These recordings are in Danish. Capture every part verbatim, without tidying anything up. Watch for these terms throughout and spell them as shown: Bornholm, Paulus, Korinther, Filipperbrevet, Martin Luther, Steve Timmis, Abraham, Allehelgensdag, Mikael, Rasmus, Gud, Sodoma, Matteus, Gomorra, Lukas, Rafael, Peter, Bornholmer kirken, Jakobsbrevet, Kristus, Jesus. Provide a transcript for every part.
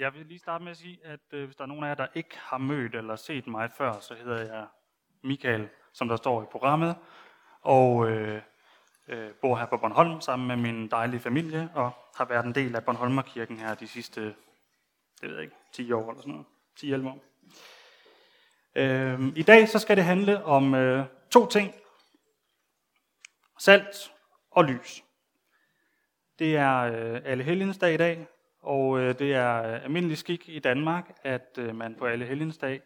Jeg vil lige starte med at sige, at øh, hvis der er nogen af jer, der ikke har mødt eller set mig før, så hedder jeg Mikael, som der står i programmet, og øh, øh, bor her på Bornholm sammen med min dejlige familie, og har været en del af Bornholmer kirken her de sidste, det ved jeg ikke, ti år eller sådan noget, ti til elleve år. Øh, I dag så skal det handle om øh, to ting, salt og lys. Det er øh, Allehelgensdag i dag, og øh, det er øh, almindelig skik i Danmark, at øh, man på Allehelgensdag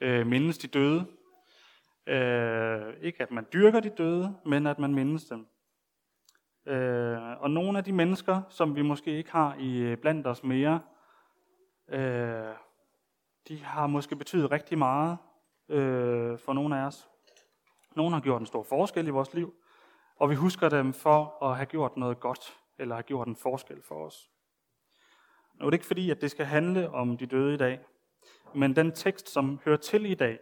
øh, mindes de døde. Øh, ikke at man dyrker de døde, men at man mindes dem. Øh, og nogle af de mennesker, som vi måske ikke har i blandt os mere, øh, de har måske betydet rigtig meget øh, for nogle af os. Nogle har gjort en stor forskel i vores liv, og vi husker dem for at have gjort noget godt, eller have gjort en forskel for os. Nu er det ikke fordi, at det skal handle om de døde i dag, men den tekst, som hører til i dag,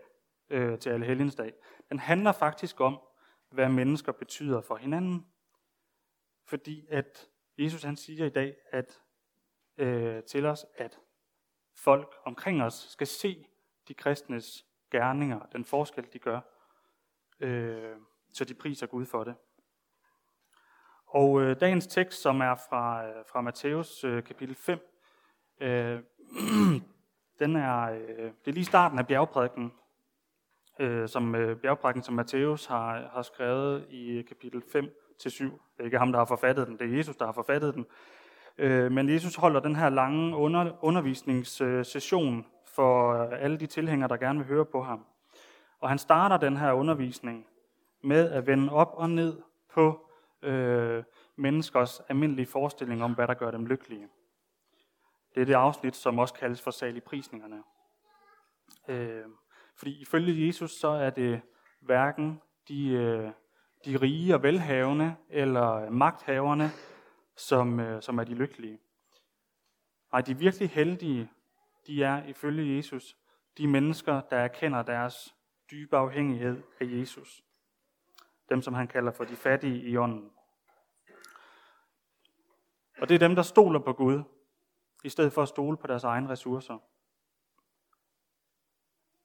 øh, til Allehelgensdag, den handler faktisk om, hvad mennesker betyder for hinanden. Fordi at Jesus han siger i dag at, øh, til os, at folk omkring os skal se de kristnes gerninger, den forskel, de gør, øh, så de priser Gud for det. Og øh, dagens tekst, som er fra, øh, fra Matteus øh, kapitel fem, øh, den er, øh, det er lige starten af bjergprædiken, øh, som, øh, bjergprædiken, som Matteus har, har skrevet i kapitel fem til syv. Det er ikke ham, der har forfattet den, det er Jesus, der har forfattet den. Øh, men Jesus holder den her lange under, undervisningssession for alle de tilhængere, der gerne vil høre på ham. Og han starter den her undervisning med at vende op og ned på Øh, menneskers almindelige forestilling om, hvad der gør dem lykkelige. Det er det afsnit, som også kaldes for saligprisningerne. Øh, fordi ifølge Jesus, så er det hverken de, øh, de rige og velhavende, eller magthaverne, som, øh, som er de lykkelige. Nej, de virkelig heldige, de er ifølge Jesus, de mennesker, der erkender deres dybe afhængighed af Jesus. Dem, som han kalder for de fattige i ånden. Og det er dem, der stoler på Gud, i stedet for at stole på deres egne ressourcer.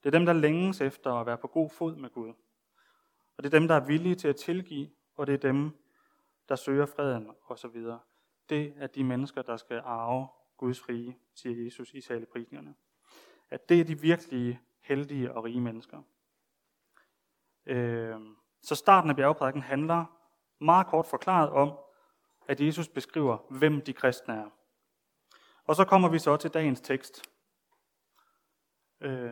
Det er dem, der længes efter at være på god fod med Gud. Og det er dem, der er villige til at tilgive, og det er dem, der søger freden osv. Det er de mennesker, der skal arve Guds rige, siger Jesus i saligprisningerne. At det er de virkelige heldige og rige mennesker. Øh... Så starten af bjergprædiken handler meget kort forklaret om, at Jesus beskriver, hvem de kristne er. Og så kommer vi så til dagens tekst, øh,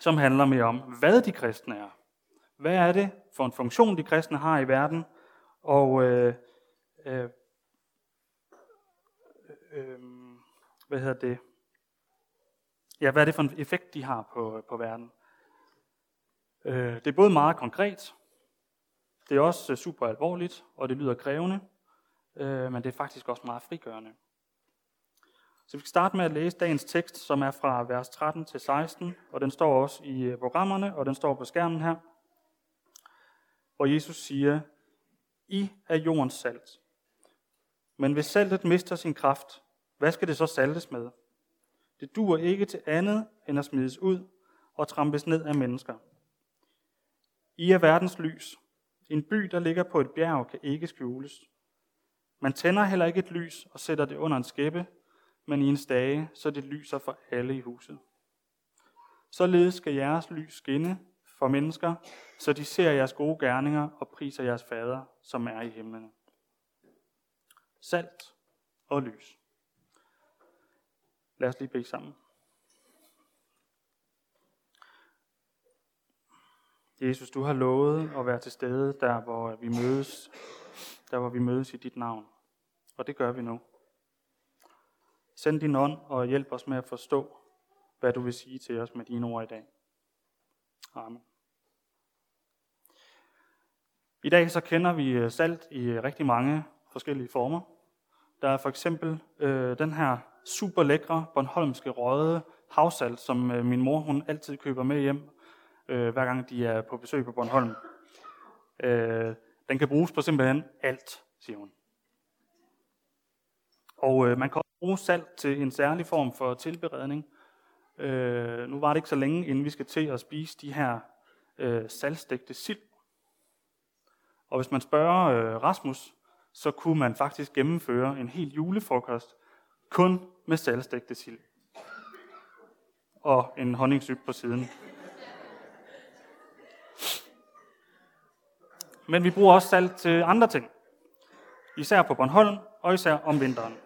som handler mere om, hvad de kristne er. Hvad er det for en funktion, de kristne har i verden? Og øh, øh, øh, hvad hedder det? Ja, hvad er det for en effekt, de har på, på verden? Det er både meget konkret, det er også super alvorligt, og det lyder krævende, men det er faktisk også meget frigørende. Så vi skal starte med at læse dagens tekst, som er fra vers tretten til seksten, og den står også i programmerne, og den står på skærmen her, hvor Jesus siger, I er jordens salt, men hvis saltet mister sin kraft, hvad skal det så saltes med? Det duer ikke til andet end at smides ud og trampes ned af mennesker. I er verdens lys. En by, der ligger på et bjerg, kan ikke skjules. Man tænder heller ikke et lys og sætter det under en skæppe, men i en stage, så det lyser for alle i huset. Således skal jeres lys skinne for mennesker, så de ser jeres gode gerninger og priser jeres fader, som er i himlene. Salt og lys. Lad os lige bede sammen. Jesus, du har lovet at være til stede, der hvor vi mødes, der hvor vi mødes i dit navn. Og det gør vi nu. Send din ånd og hjælp os med at forstå, hvad du vil sige til os med dine ord i dag. Amen. I dag så kender vi salt i rigtig mange forskellige former. Der er for eksempel øh, den her super lækre bornholmske røde havsalt, som øh, min mor hun altid køber med hjem, hver gang de er på besøg på Bornholm. Øh, den kan bruges på simpelthen alt, siger hun. Og øh, man kan også bruge salt til en særlig form for tilberedning. Øh, nu var det ikke så længe, inden vi skal til at spise de her øh, saltstegte sild. Og hvis man spørger øh, Rasmus, så kunne man faktisk gennemføre en hel julefrokost kun med saltstegte sild. Og en honningsyp på siden. Men vi bruger også salt til andre ting. Især på Bornholm, og især om vinteren.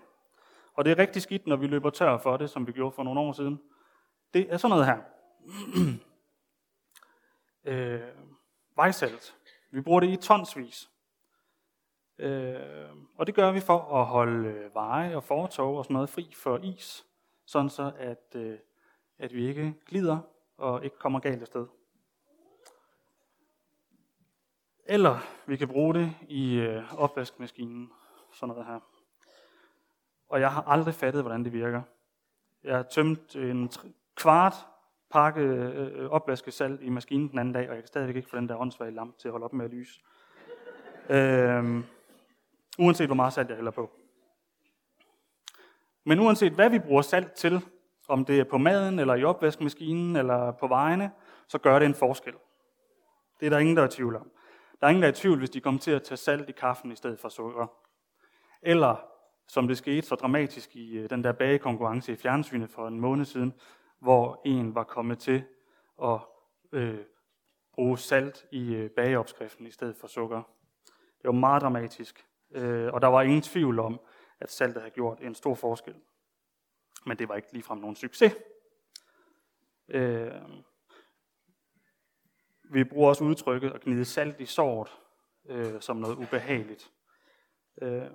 Og det er rigtig skidt, når vi løber tør for det, som vi gjorde for nogle år siden. Det er sådan noget her. øh, vejsalt. Vi bruger det i tonsvis. Øh, og det gør vi for at holde veje og fortov og sådan noget fri for is, sådan så at, øh, at vi ikke glider og ikke kommer galt afsted. Eller vi kan bruge det i øh, opvaskemaskinen, sådan noget her. Og jeg har aldrig fattet, hvordan det virker. Jeg har tømt en kvart pakke øh, opvaskesalt i maskinen den anden dag, og jeg kan stadigvæk ikke få den der åndssvage lampe til at holde op med at lyse. Øhm, uanset hvor meget salt jeg hælder på. Men uanset hvad vi bruger salt til, om det er på maden, eller i opvaskemaskinen, eller på vejene, så gør det en forskel. Det er der ingen, der er i tvivl om. Der er ingen, der er i tvivl, hvis de kommer til at tage salt i kaffen i stedet for sukker. Eller, som det skete så dramatisk i den der bagekonkurrence i fjernsynet for en måned siden, hvor en var kommet til at øh, bruge salt i bageopskriften i stedet for sukker. Det var meget dramatisk, øh, og der var ingen tvivl om, at saltet havde gjort en stor forskel. Men det var ikke ligefrem nogen succes. Øh, Vi bruger også udtrykket at gnide salt i såret øh, som noget ubehageligt. Øh,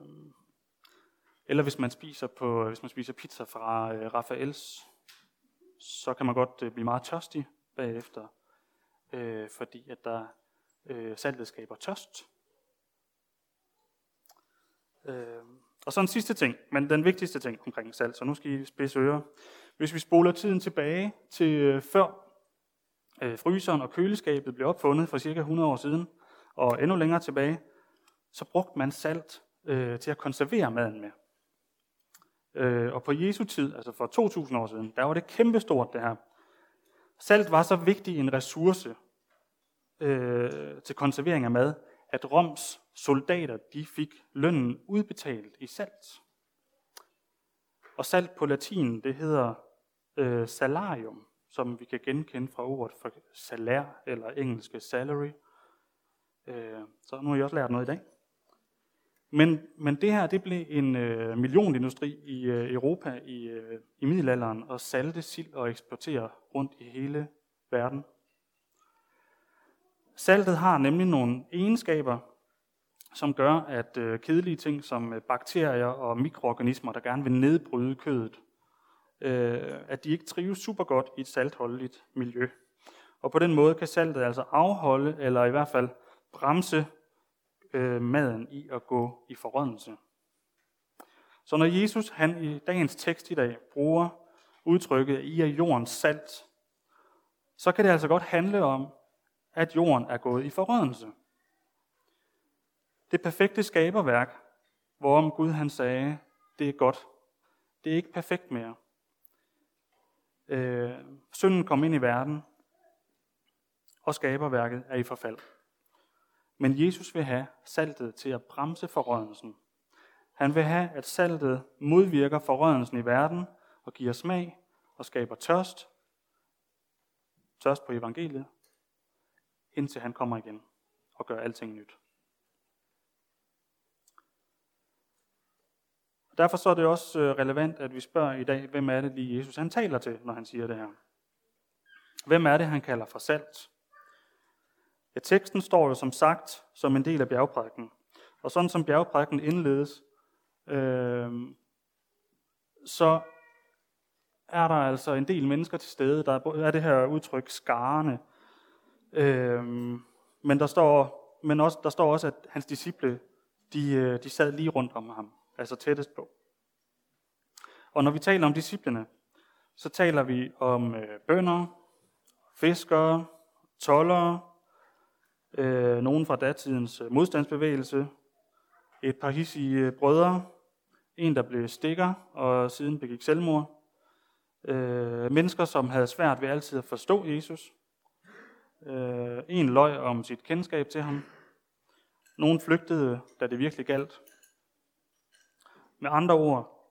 eller hvis man spiser på, hvis man spiser pizza fra øh, Rafaels, så kan man godt øh, blive meget tørstig bagefter, øh, fordi at der øh, saltet skaber tørst. Øh, og så en sidste ting, men den vigtigste ting omkring salt, så nu skal I spidse ører. Hvis vi spoler tiden tilbage til øh, før fryseren og køleskabet blev opfundet for cirka hundrede år siden, og endnu længere tilbage, så brugte man salt øh, til at konservere maden med. Øh, og på Jesu tid, altså for to tusind år siden, der var det kæmpestort det her. Salt var så vigtig en ressource øh, til konservering af mad, at Roms soldater de fik lønnen udbetalt i salt. Og salt på latin, det hedder øh, salarium, som vi kan genkende fra ordet for salær, eller engelske salary. Så nu har jeg også lært noget i dag. Men, men det her, det blev en millionindustri i Europa i, i middelalderen, og salte sild og eksportere rundt i hele verden. Saltet har nemlig nogle egenskaber, som gør, at kedelige ting som bakterier og mikroorganismer, der gerne vil nedbryde kødet, at de ikke trives super godt i et saltholdigt miljø. Og på den måde kan saltet altså afholde, eller i hvert fald bremse øh, maden i at gå i forrådnelse. Så når Jesus han i dagens tekst i dag bruger udtrykket, I er jordens salt, så kan det altså godt handle om, at jorden er gået i forrådnelse. Det perfekte skaberværk, hvorom Gud han sagde, det er godt. Det er ikke perfekt mere. Øh, synden kom ind i verden, og skaberværket er i forfald. Men Jesus vil have saltet til at bremse forrådnelsen. Han vil have, at saltet modvirker forrådnelsen i verden, og giver smag, og skaber tørst, tørst på evangeliet, indtil han kommer igen, og gør alting nyt. Derfor så er det også relevant, at vi spørger i dag, hvem er det lige Jesus han taler til, når han siger det her. Hvem er det, han kalder for salt? Ja, teksten står jo som sagt som en del af bjergprædiken. Og sådan som bjergprædiken indledes, øh, så er der altså en del mennesker til stede. Der er det her udtryk, skarne. Øh, men der står, men også, der står også, at hans disciple, de, de sad lige rundt om ham. Altså tættest på. Og når vi taler om disciplene, så taler vi om øh, bønder, fiskere, toldere, øh, nogen fra datidens modstandsbevægelse, et par hidsige brødre, en, der blev stikker og siden begik selvmord, øh, mennesker, som havde svært ved altid at forstå Jesus, øh, en løj om sit kendskab til ham, nogen flygtede, da det virkelig galt. Med andre ord,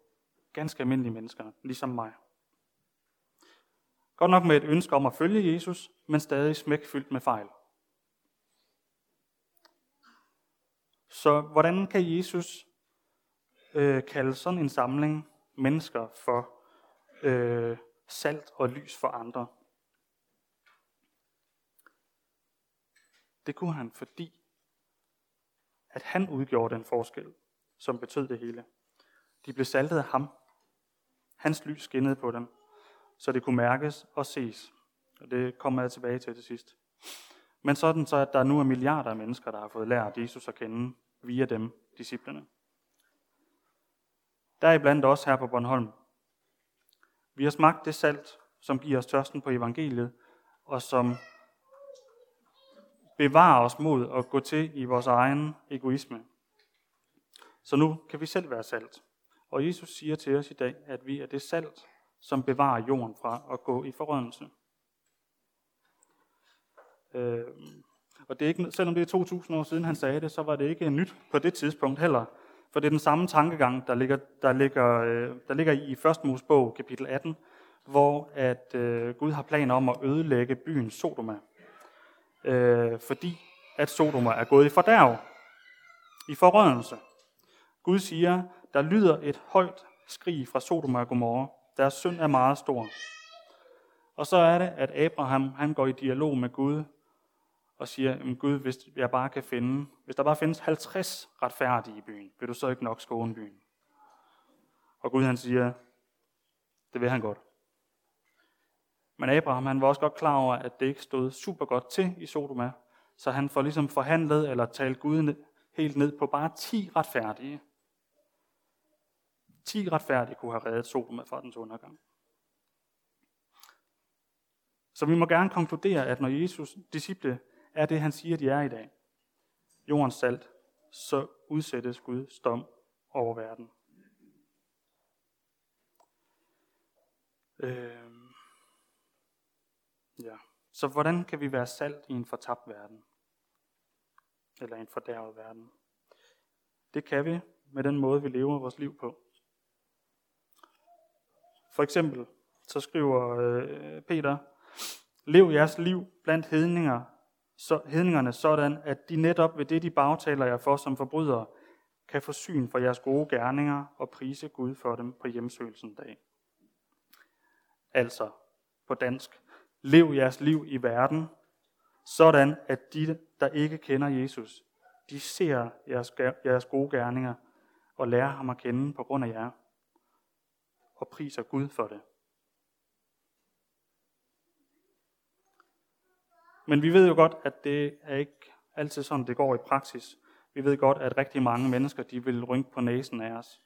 ganske almindelige mennesker, ligesom mig. Godt nok med et ønske om at følge Jesus, men stadig smækfyldt med fejl. Så hvordan kan Jesus øh, kalde sådan en samling mennesker for øh, salt og lys for andre? Det kunne han, fordi at han udgjorde den forskel, som betød det hele. De blev saltet af ham. Hans lys skinnede på dem, så det kunne mærkes og ses. Og det kommer jeg tilbage til til sidst. Men sådan så, at der nu er milliarder af mennesker, der har fået lært Jesus at kende via dem, disciplerne. Der er blandt os her på Bornholm. Vi har smagt det salt, som giver os tørsten på evangeliet, og som bevarer os mod at gå til i vores egen egoisme. Så nu kan vi selv være salt. Og Jesus siger til os i dag, at vi er det salt, som bevarer jorden fra at gå i forrådnelse. Øh, og det er ikke, selvom det er to tusind år siden han sagde det, så var det ikke nyt på det tidspunkt heller, for det er den samme tankegang der ligger, der ligger, der ligger i første Mosebog kapitel atten, hvor at øh, Gud har planer om at ødelægge byen Sodoma, øh, fordi at Sodoma er gået i fordærv, i forrådnelse. Gud siger, der lyder et højt skrig fra Sodoma og Gomorra, deres synd er meget stor. Og så er det, at Abraham han går i dialog med Gud og siger, Gud, hvis jeg bare kan finde, hvis der bare findes halvtreds retfærdige i byen, vil du så ikke nok skåne byen? Og Gud han siger, det vil han godt. Men Abraham han var også godt klar over, at det ikke stod super godt til i Sodoma, så han får ligesom forhandlet eller talt Gud ned, helt ned på bare ti retfærdige. ti retfærdige kunne have reddet Sodoma fra dens undergang. Så vi må gerne konkludere, at når Jesus' disciple er det, han siger, de er i dag, jordens salt, så udsættes Guds dom over verden. Øh, ja. Så hvordan kan vi være salt i en fortabt verden? Eller en fordærvet verden? Det kan vi med den måde, vi lever vores liv på. For eksempel, så skriver øh, Peter, lev jeres liv blandt hedninger, så, hedningerne sådan, at de netop ved det, de bagtaler jer for som forbrydere, kan få syn for jeres gode gerninger og prise Gud for dem på hjemsøgelsen dag. Altså, på dansk, lev jeres liv i verden, sådan at de, der ikke kender Jesus, de ser jeres, jeres gode gerninger og lærer ham at kende på grund af jer, og priser Gud for det. Men vi ved jo godt, at det er ikke altid sådan, det går i praksis. Vi ved godt, at rigtig mange mennesker, de vil rynke på næsen af os.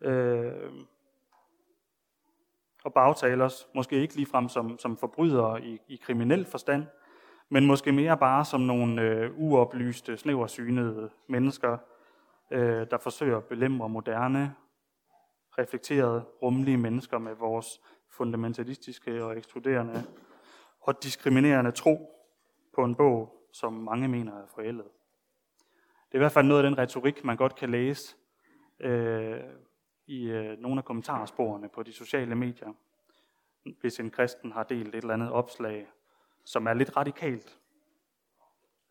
Øh, og bagtale os, måske ikke ligefrem som, som forbrydere i, i kriminel forstand, men måske mere bare som nogle øh, uoplyste, snæversynede mennesker, øh, der forsøger at belemre moderne, reflekterede, rummelige mennesker med vores fundamentalistiske og ekskluderende og diskriminerende tro på en bog, som mange mener er forældet. Det er i hvert fald noget af den retorik, man godt kan læse øh, i øh, nogle af kommentarsporene på de sociale medier, hvis en kristen har delt et eller andet opslag, som er lidt radikalt,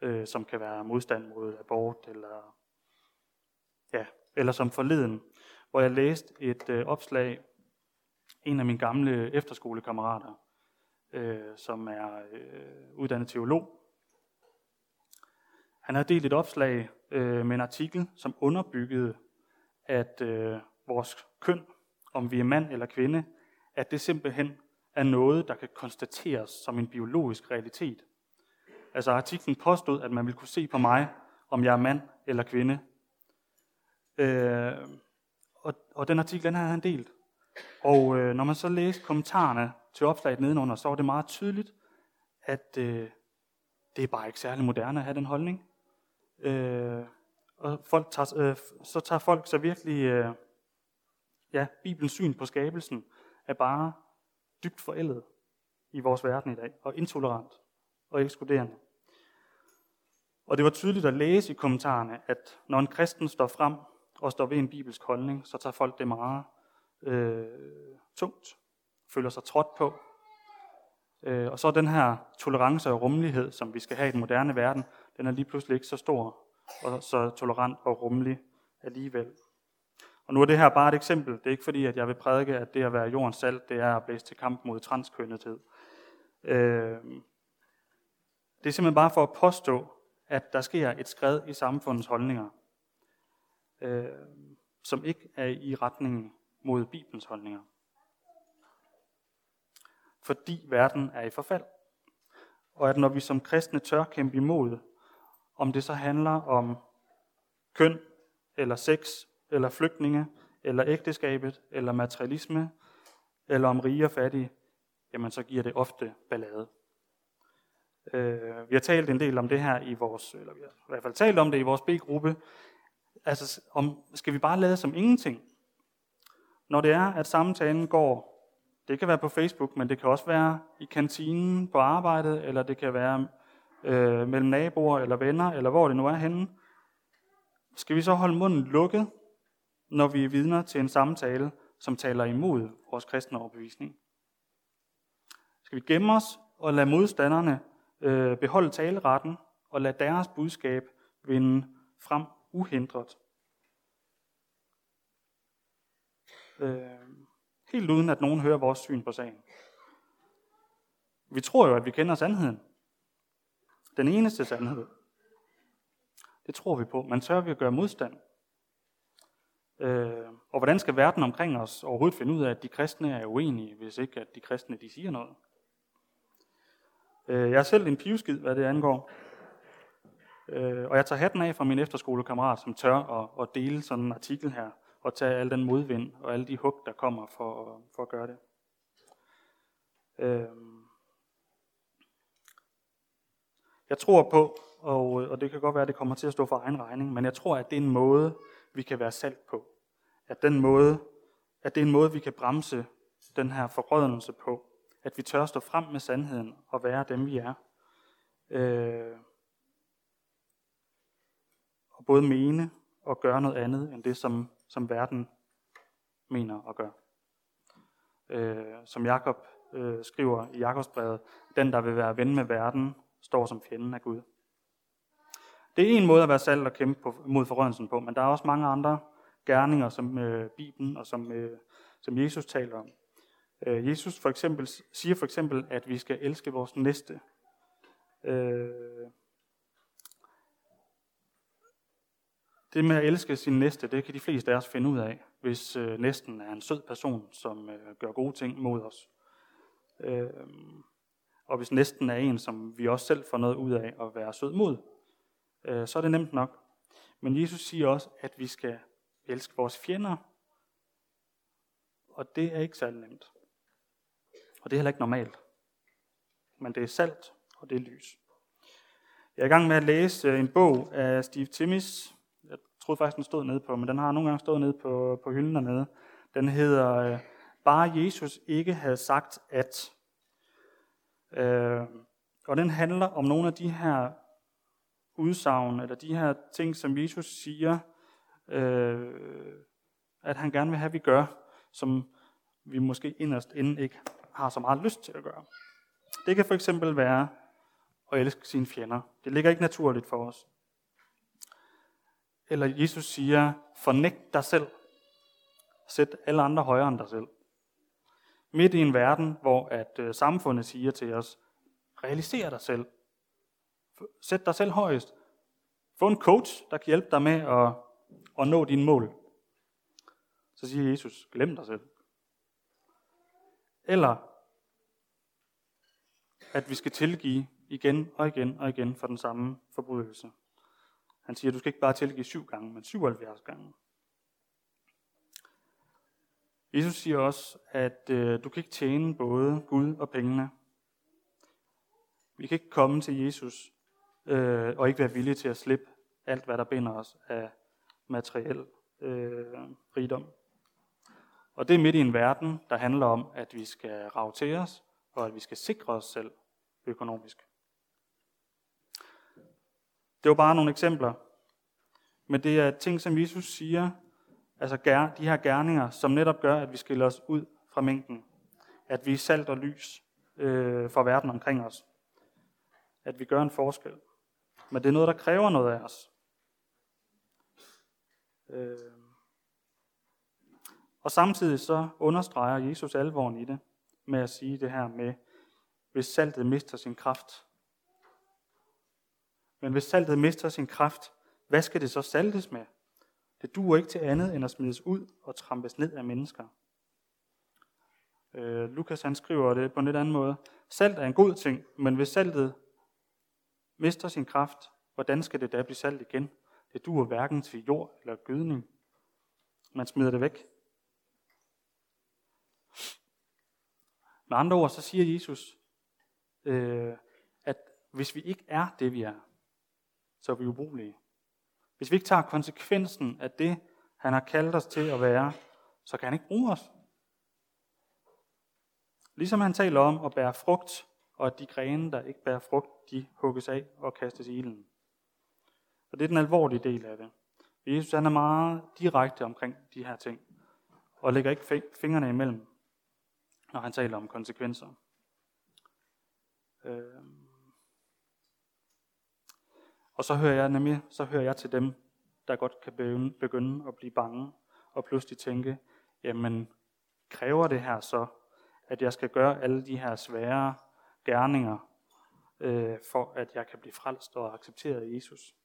øh, som kan være modstand mod abort, eller, ja, eller som forleden, hvor jeg læste et øh, opslag, en af mine gamle efterskolekammerater, Øh, som er øh, uddannet teolog. Han har delt et opslag øh, med en artikel, som underbyggede, at øh, vores køn, om vi er mand eller kvinde, at det simpelthen er noget, der kan konstateres som en biologisk realitet. Altså artiklen påstod, at man ville kunne se på mig, om jeg er mand eller kvinde. Øh, og, og den artikel, den havde han delt. Og øh, når man så læste kommentarerne til opslaget nedenunder, så var det meget tydeligt, at øh, det er bare ikke særlig moderne at have den holdning. Øh, og folk tager, øh, så tager folk så virkelig øh, Ja, Bibelens syn på skabelsen er bare dybt forældet i vores verden i dag, og intolerant og ekskluderende. Og det var tydeligt at læse i kommentarerne, at når en kristen står frem og står ved en bibelsk holdning, så tager folk det meget øh, tungt, føler sig trådt på. Øh, og så den her tolerance og rummelighed, som vi skal have i den moderne verden, den er lige pludselig ikke så stor og så tolerant og rummelig alligevel. Og nu er det her bare et eksempel. Det er ikke fordi, at jeg vil prædike, at det at være jordens salt, det er at blæse til kamp mod transkønnethed. Øh, det er simpelthen bare for at påstå, at der sker et skred i samfundets holdninger, øh, som ikke er i retningen mod Bibelens holdninger. Fordi verden er i forfald. Og at når vi som kristne tør kæmpe imod, om det så handler om køn, eller sex, eller flygtninge, eller ægteskabet, eller materialisme, eller om rige og fattige, jamen så giver det ofte ballade. Øh, vi har talt en del om det her i vores, eller vi har i hvert fald talt om det i vores B-gruppe. Altså, om, skal vi bare lade som ingenting? Når det er, at samtalen går, det kan være på Facebook, men det kan også være i kantinen på arbejdet, eller det kan være øh, mellem naboer eller venner, eller hvor det nu er henne. Skal vi så holde munden lukket, når vi er vidner til en samtale, som taler imod vores kristne overbevisning? Skal vi gemme os og lade modstanderne øh, beholde taleretten og lade deres budskab vinde frem uhindret? Øh, helt uden at nogen hører vores syn på sagen. Vi tror jo, at vi kender sandheden. Den eneste sandhed. Det tror vi på, men tør vi at gøre modstand? Øh, og hvordan skal verden omkring os overhovedet finde ud af, at de kristne er uenige, hvis ikke at de kristne de siger noget? Øh, jeg er selv en pivskid, hvad det angår. Øh, og jeg tager hatten af fra min efterskolekammerat, som tør at, at dele sådan en artikel her, og tage al den modvind og alle de hug, der kommer for, for at gøre det. Øh, jeg tror på, Og, og det kan godt være, at det kommer til at stå for egen regning, men jeg tror, at det er en måde, vi kan være salt på. At, den måde, at det er en måde, vi kan bremse den her forrådnelse på. At vi tør stå frem med sandheden og være dem, vi er. Øh, og både mene og gøre noget andet, end det, som, som verden mener og gør. Øh, som Jakob øh, skriver i Jakobsbrevet, den, der vil være ven med verden, står som fjenden af Gud. Det er en måde at være salt og kæmpe på, mod forrådelsen på, men der er også mange andre gerninger, som øh, Bibelen og som, øh, som Jesus taler om. Øh, Jesus for eksempel, siger for eksempel, at vi skal elske vores næste. Øh, det med at elske sin næste, det kan de fleste af os finde ud af, hvis øh, næsten er en sød person, som øh, gør gode ting mod os. Øh, og hvis næsten er en, som vi også selv får noget ud af at være sød mod, så er det nemt nok. Men Jesus siger også, at vi skal elske vores fjender. Og det er ikke særlig nemt. Og det er heller ikke normalt. Men det er salt, og det er lys. Jeg er i gang med at læse en bog af Steve Timmis. Jeg troede faktisk, den stod nede på, men den har nogle gange stået nede på, på hylden dernede. Den hedder Bare Jesus ikke havde sagt at. Og den handler om nogle af de her udsagn, eller de her ting, som Jesus siger, øh, at han gerne vil have, vi gør, som vi måske inderst inden ikke har så meget lyst til at gøre. Det kan for eksempel være at elske sine fjender. Det ligger ikke naturligt for os. Eller Jesus siger, fornægt dig selv. Sæt alle andre højere end dig selv. Midt i en verden, hvor at øh, samfundet siger til os, realiser dig selv. Sæt dig selv højest. Få en coach, der kan hjælpe dig med at, at nå dine mål. Så siger Jesus, glem dig selv. Eller, at vi skal tilgive igen og igen og igen for den samme forbrydelse. Han siger, du skal ikke bare tilgive syv gange, men syvoghalvfjerds gange. Jesus siger også, at øh, du kan ikke tjene både Gud og pengene. Vi kan ikke komme til Jesus Øh, og ikke være villige til at slippe alt, hvad der binder os af materiel øh, rigdom. Og det er midt i en verden, der handler om, at vi skal rage til os, og at vi skal sikre os selv økonomisk. Det var bare nogle eksempler. Men det er ting, som Jesus siger, altså de her gerninger, som netop gør, at vi skiller os ud fra mængden. At vi er salt og lys øh, for verden omkring os. At vi gør en forskel. Men det er noget, der kræver noget af os. Øh. Og samtidig så understreger Jesus alvoren i det, med at sige det her med, hvis saltet mister sin kraft. Men hvis saltet mister sin kraft, hvad skal det så saltes med? Det duer ikke til andet, end at smides ud og trampes ned af mennesker. Øh, Lukas han skriver det på en lidt anden måde. Salt er en god ting, men hvis saltet mister sin kraft, hvordan skal det da blive salt igen? Det duer hverken til jord eller gødning. Man smider det væk. Med andre ord, så siger Jesus, øh, at hvis vi ikke er det, vi er, så er vi ubrugelige. Hvis vi ikke tager konsekvensen af det, han har kaldt os til at være, så kan han ikke bruge os. Ligesom han taler om at bære frugt, og at de grene, der ikke bærer frugt, de hugges af og kastes i ilden. Og det er den alvorlige del af det. Jesus han er meget direkte omkring de her ting, og lægger ikke fingrene imellem, når han taler om konsekvenser. Øh... Og så hører jeg nemlig, så hører jeg til dem, der godt kan begynde at blive bange, og pludselig tænke, jamen kræver det her så, at jeg skal gøre alle de her svære gerninger, øh, for at jeg kan blive frelst og accepteret af Jesus?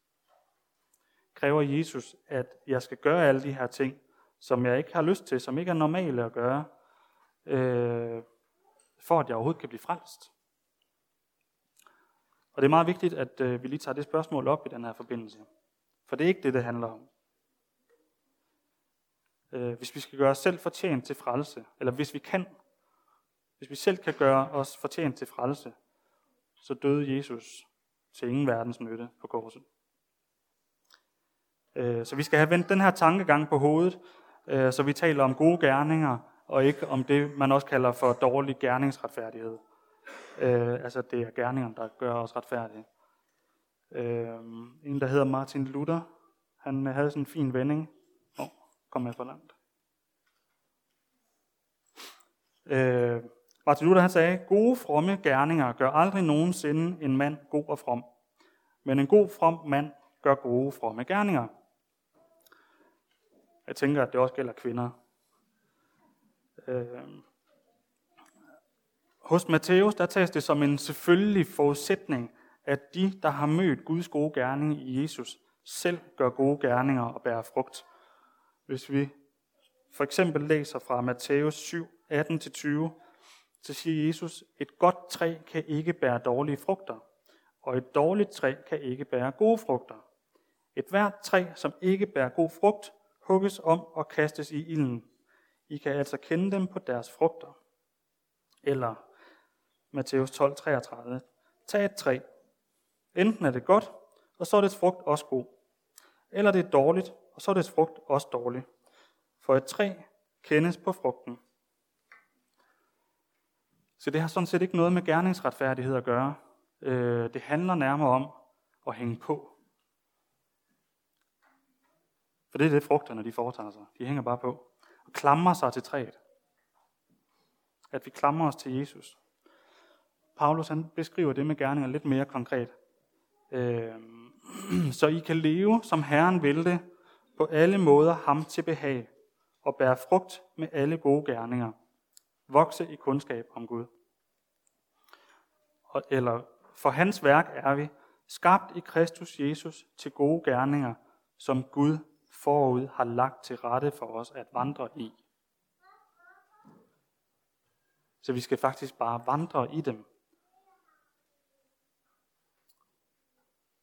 Kræver Jesus, at jeg skal gøre alle de her ting, som jeg ikke har lyst til, som ikke er normale at gøre, øh, for at jeg overhovedet kan blive frelst? Og det er meget vigtigt, at øh, vi lige tager det spørgsmål op i den her forbindelse. For det er ikke det, det handler om. Øh, hvis vi skal gøre os selv fortjent til frelse, eller hvis vi kan, hvis vi selv kan gøre os fortjent til frelse, så døde Jesus til ingen verdens nytte på korset. Øh, så vi skal have vendt den her tankegang på hovedet, øh, så vi taler om gode gerninger, og ikke om det, man også kalder for dårlig gerningsretfærdighed. Øh, altså det er gerninger, der gør os retfærdige. Øh, en, der hedder Martin Luther, han havde sådan en fin vending. Åh, oh, kom jeg for langt. Øh, Martin Luther han sagde, gode fromme gerninger gør aldrig nogensinde en mand god og from. Men en god from mand gør gode fromme gerninger. Jeg tænker, at det også gælder kvinder. Øh, Hos Matteus, der tages det som en selvfølgelig forudsætning, at de, der har mødt Guds gode gerning i Jesus, selv gør gode gerninger og bærer frugt. Hvis vi for eksempel læser fra Matteus syv, atten til tyve, så siger Jesus, et godt træ kan ikke bære dårlige frugter, og et dårligt træ kan ikke bære gode frugter. Et hvert træ, som ikke bærer god frugt, hugges om og kastes i ilden. I kan altså kende dem på deres frugter. Eller Matteus tolv, treogtredive. Tag et træ. Enten er det godt, og så er dets frugt også god. Eller det er dårligt, og så er dets frugt også dårlig. For et træ kendes på frugten. Så det har sådan set ikke noget med gerningsretfærdighed at gøre. Det handler nærmere om at hænge på. For det er det, frugterne de foretager sig. De hænger bare på og klamrer sig til træet. At vi klamrer os til Jesus. Paulus han beskriver det med gerninger lidt mere konkret. Øh, så I kan leve, som Herren vil det, på alle måder ham til behag, og bære frugt med alle gode gerninger. Vokse i kundskab om Gud. Og, eller, for hans værk er vi, skabt i Kristus Jesus til gode gerninger, som Gud forud har lagt til rette for os at vandre i. Så vi skal faktisk bare vandre i dem.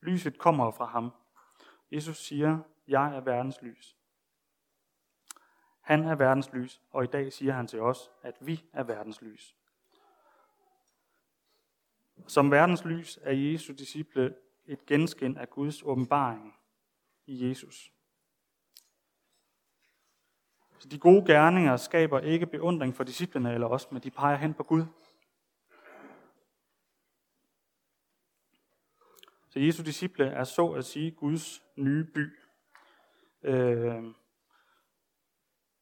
Lyset kommer fra ham. Jesus siger, jeg er verdens lys. Han er verdens lys, og i dag siger han til os, at vi er verdens lys. Som verdens lys er Jesu disciple et genskin af Guds åbenbaring i Jesus. Så de gode gerninger skaber ikke beundring for disciplene eller os, men de peger hen på Gud. Så Jesu disciple er så at sige Guds nye by.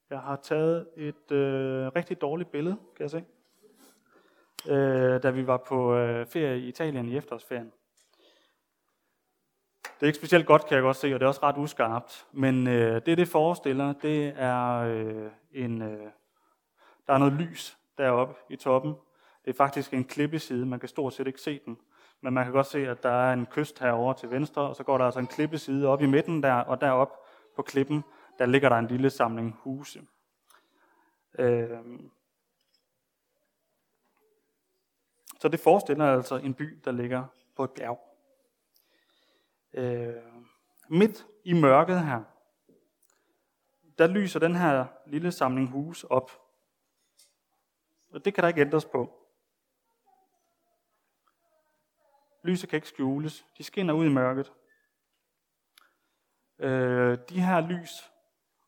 Jeg har taget et øh, rigtig dårligt billede, kan jeg se, øh, da vi var på øh, ferie i Italien i efterårsferien. Det er ikke specielt godt, kan jeg godt se, og det er også ret uskarpt. Men øh, det, det forestiller, det er øh, en... Øh, der er noget lys deroppe i toppen. Det er faktisk en klippeside, man kan stort set ikke se den. Men man kan godt se, at der er en kyst herovre til venstre, og så går der altså en klippeside op i midten der, og deroppe på klippen, der ligger der en lille samling huse. Øh, så det forestiller altså en by, der ligger på et bjerg. Øh, midt i mørket her, der lyser den her lille samling huse op. Og det kan der ikke ændres på. Lyset kan ikke skjules. De skinner ud i mørket. Øh, de her lys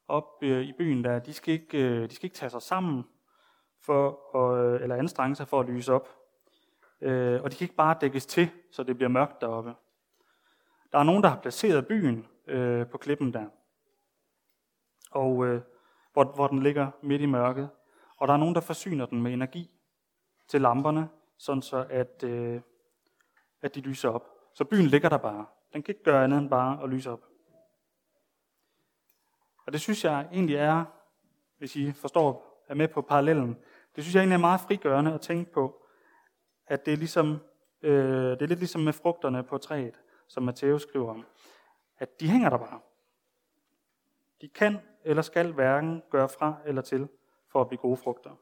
op øh, i byen der, de skal ikke, øh, de skal ikke tage sig sammen for at, øh, eller anstrenge sig for at lyse op. Øh, og de kan ikke bare dækkes til, så det bliver mørkt deroppe. Der er nogen, der har placeret byen øh, på klippen der, og øh, hvor, hvor den ligger midt i mørket. Og der er nogen, der forsyner den med energi til lamperne, sådan så at, øh, at de lyser op. Så byen ligger der bare. Den kan ikke gøre andet end bare at lyse op. Og det synes jeg egentlig er, hvis I forstår, er med på parallellen, det synes jeg egentlig er meget frigørende at tænke på, at det er, ligesom, øh, det er lidt ligesom med frugterne på træet, som Matteus skriver om, at de hænger der bare. De kan eller skal hverken gøre fra eller til for at blive gode frugter.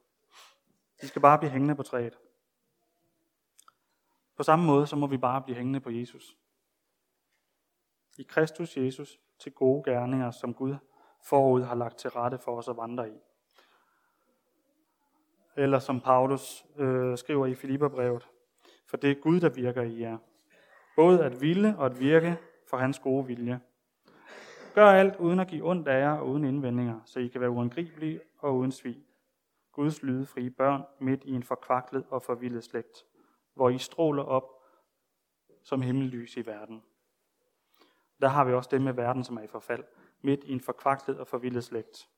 De skal bare blive hængende på træet. På samme måde, så må vi bare blive hængende på Jesus. I Kristus Jesus til gode gerninger, som Gud forud har lagt til rette for os at vandre i. Eller som Paulus øh, skriver i Filipperbrevet, for det er Gud, der virker i jer. Både at ville og at virke for hans gode vilje. Gør alt uden at give ondt af jer og uden indvendinger, så I kan være uangribelige og uden svig. Guds lydefrie børn midt i en forkvaklet og forvildet slægt, hvor I stråler op som himmellys i verden. Der har vi også det med verden, som er i forfald, midt i en forkvaklet og forvildet slægt.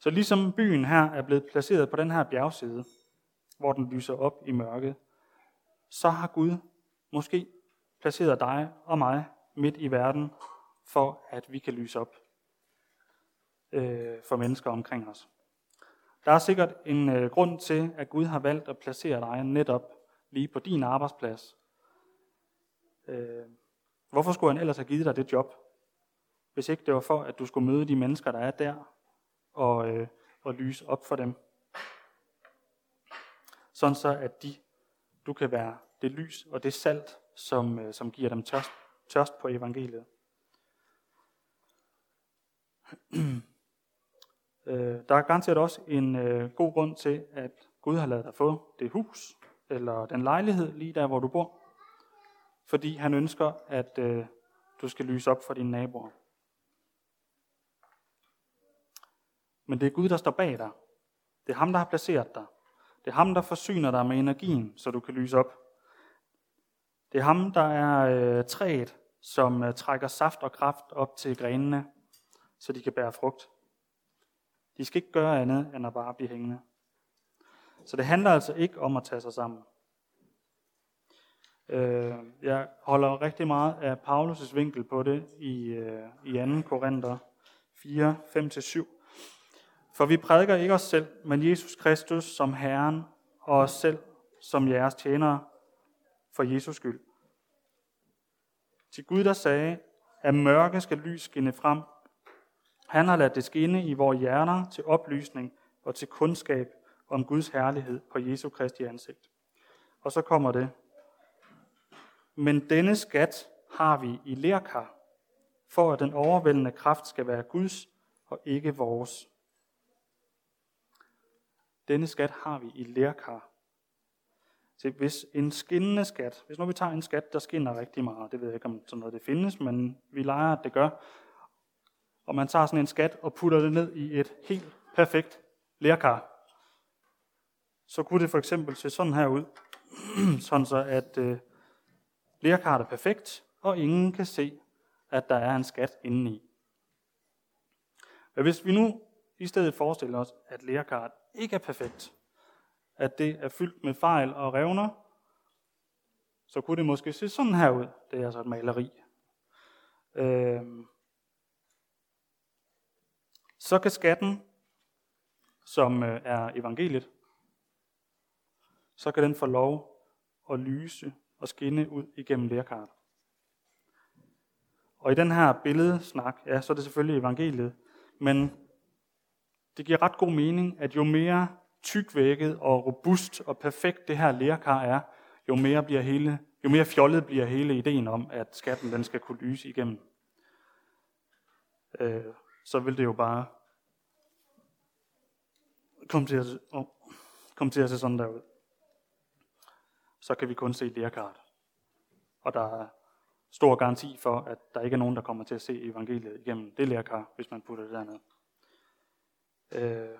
Så ligesom byen her er blevet placeret på den her bjergside, hvor den lyser op i mørket, så har Gud måske placeret dig og mig midt i verden, for at vi kan lyse op øh, for mennesker omkring os. Der er sikkert en øh, grund til, at Gud har valgt at placere dig netop lige på din arbejdsplads. Øh, hvorfor skulle han ellers have givet dig det job, hvis ikke det var for, at du skulle møde de mennesker, der er der, og, øh, og lyse op for dem? Sådan så, at de, du kan være det lys og det salt, som, som giver dem tørst, tørst på evangeliet. Der er garanteret også en øh, god grund til, at Gud har ladet dig få det hus, eller den lejlighed lige der, hvor du bor. Fordi han ønsker, at øh, du skal lyse op for dine naboer. Men det er Gud, der står bag dig. Det er ham, der har placeret dig. Det er ham, der forsyner dig med energien, så du kan lyse op. Det er ham, der er øh, træet, som øh, trækker saft og kraft op til grenene, så de kan bære frugt. De skal ikke gøre andet, end at bare blive hængende. Så det handler altså ikke om at tage sig sammen. Øh, jeg holder rigtig meget af Paulus' vinkel på det i, øh, i anden Korinther fire, fem til syv. For vi prædiker ikke os selv, men Jesus Kristus som Herren, og os selv som jeres tjenere for Jesus skyld. Til Gud, der sagde, at mørke skal lys skinne frem. Han har ladt det skinne i vores hjerner til oplysning og til kundskab om Guds herlighed på Jesu Kristi ansigt. Og så kommer det. Men denne skat har vi i lerkar, for at den overvældende kraft skal være Guds og ikke vores. Denne skat har vi i lerkar. Så hvis en skinnende skat, hvis nu vi tager en skat, der skinner rigtig meget, det ved jeg ikke, om sådan noget det findes, men vi leger, at det gør, og man tager sådan en skat og putter det ned i et helt perfekt lerkar, så kunne det for eksempel se sådan her ud, sådan så at øh, lerkarret er perfekt, og ingen kan se, at der er en skat indeni. Men hvis vi nu i stedet forestiller os, at lerkarret ikke er perfekt, at det er fyldt med fejl og revner, så kunne det måske se sådan her ud. Det er altså et maleri. Øhm. Så kan skatten, som er evangeliet, så kan den få lov at lyse og skinne ud igennem lerkarret. Og i den her billedsnak, ja, så er det selvfølgelig evangeliet, men det giver ret god mening, at jo mere tykvægget og robust og perfekt det her lerkar er, jo mere bliver hele, jo mere fjollet bliver hele ideen om, at skatten den skal kunne lyse igennem. Øh, så vil det jo bare komme til at, oh, komme til at se sådan derud. Så kan vi kun se lerkarret. Og der er stor garanti for, at der ikke er nogen, der kommer til at se evangeliet igennem det lerkar, hvis man putter det dernede. Øh.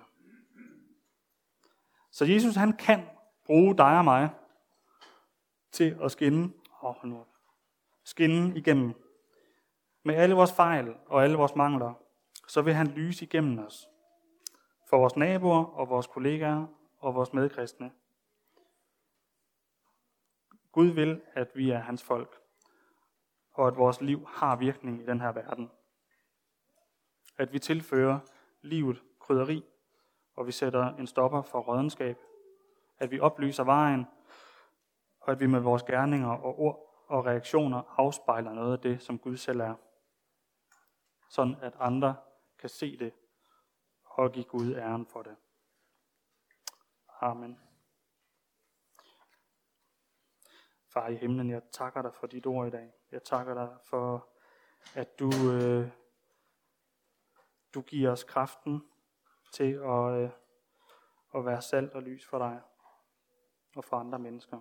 Så Jesus, han kan bruge dig og mig til at skinne, oh, nu, skinne igennem. Med alle vores fejl og alle vores mangler, så vil han lyse igennem os. For vores naboer og vores kollegaer og vores medkristne. Gud vil, at vi er hans folk, og at vores liv har virkning i den her verden. At vi tilfører livet krydderi, og vi sætter en stopper for rådenskab. At vi oplyser vejen, og at vi med vores gerninger og ord og reaktioner afspejler noget af det, som Gud selv er. Sådan at andre kan se det og give Gud æren for det. Amen. Far i himlen, jeg takker dig for dit ord i dag. Jeg takker dig for, at du, øh, du giver os kraften til at, øh, at være salt og lys for dig og for andre mennesker.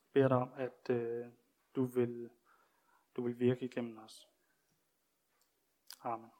Jeg beder dig om, at øh, du vil, du vil virke igennem os. Amen.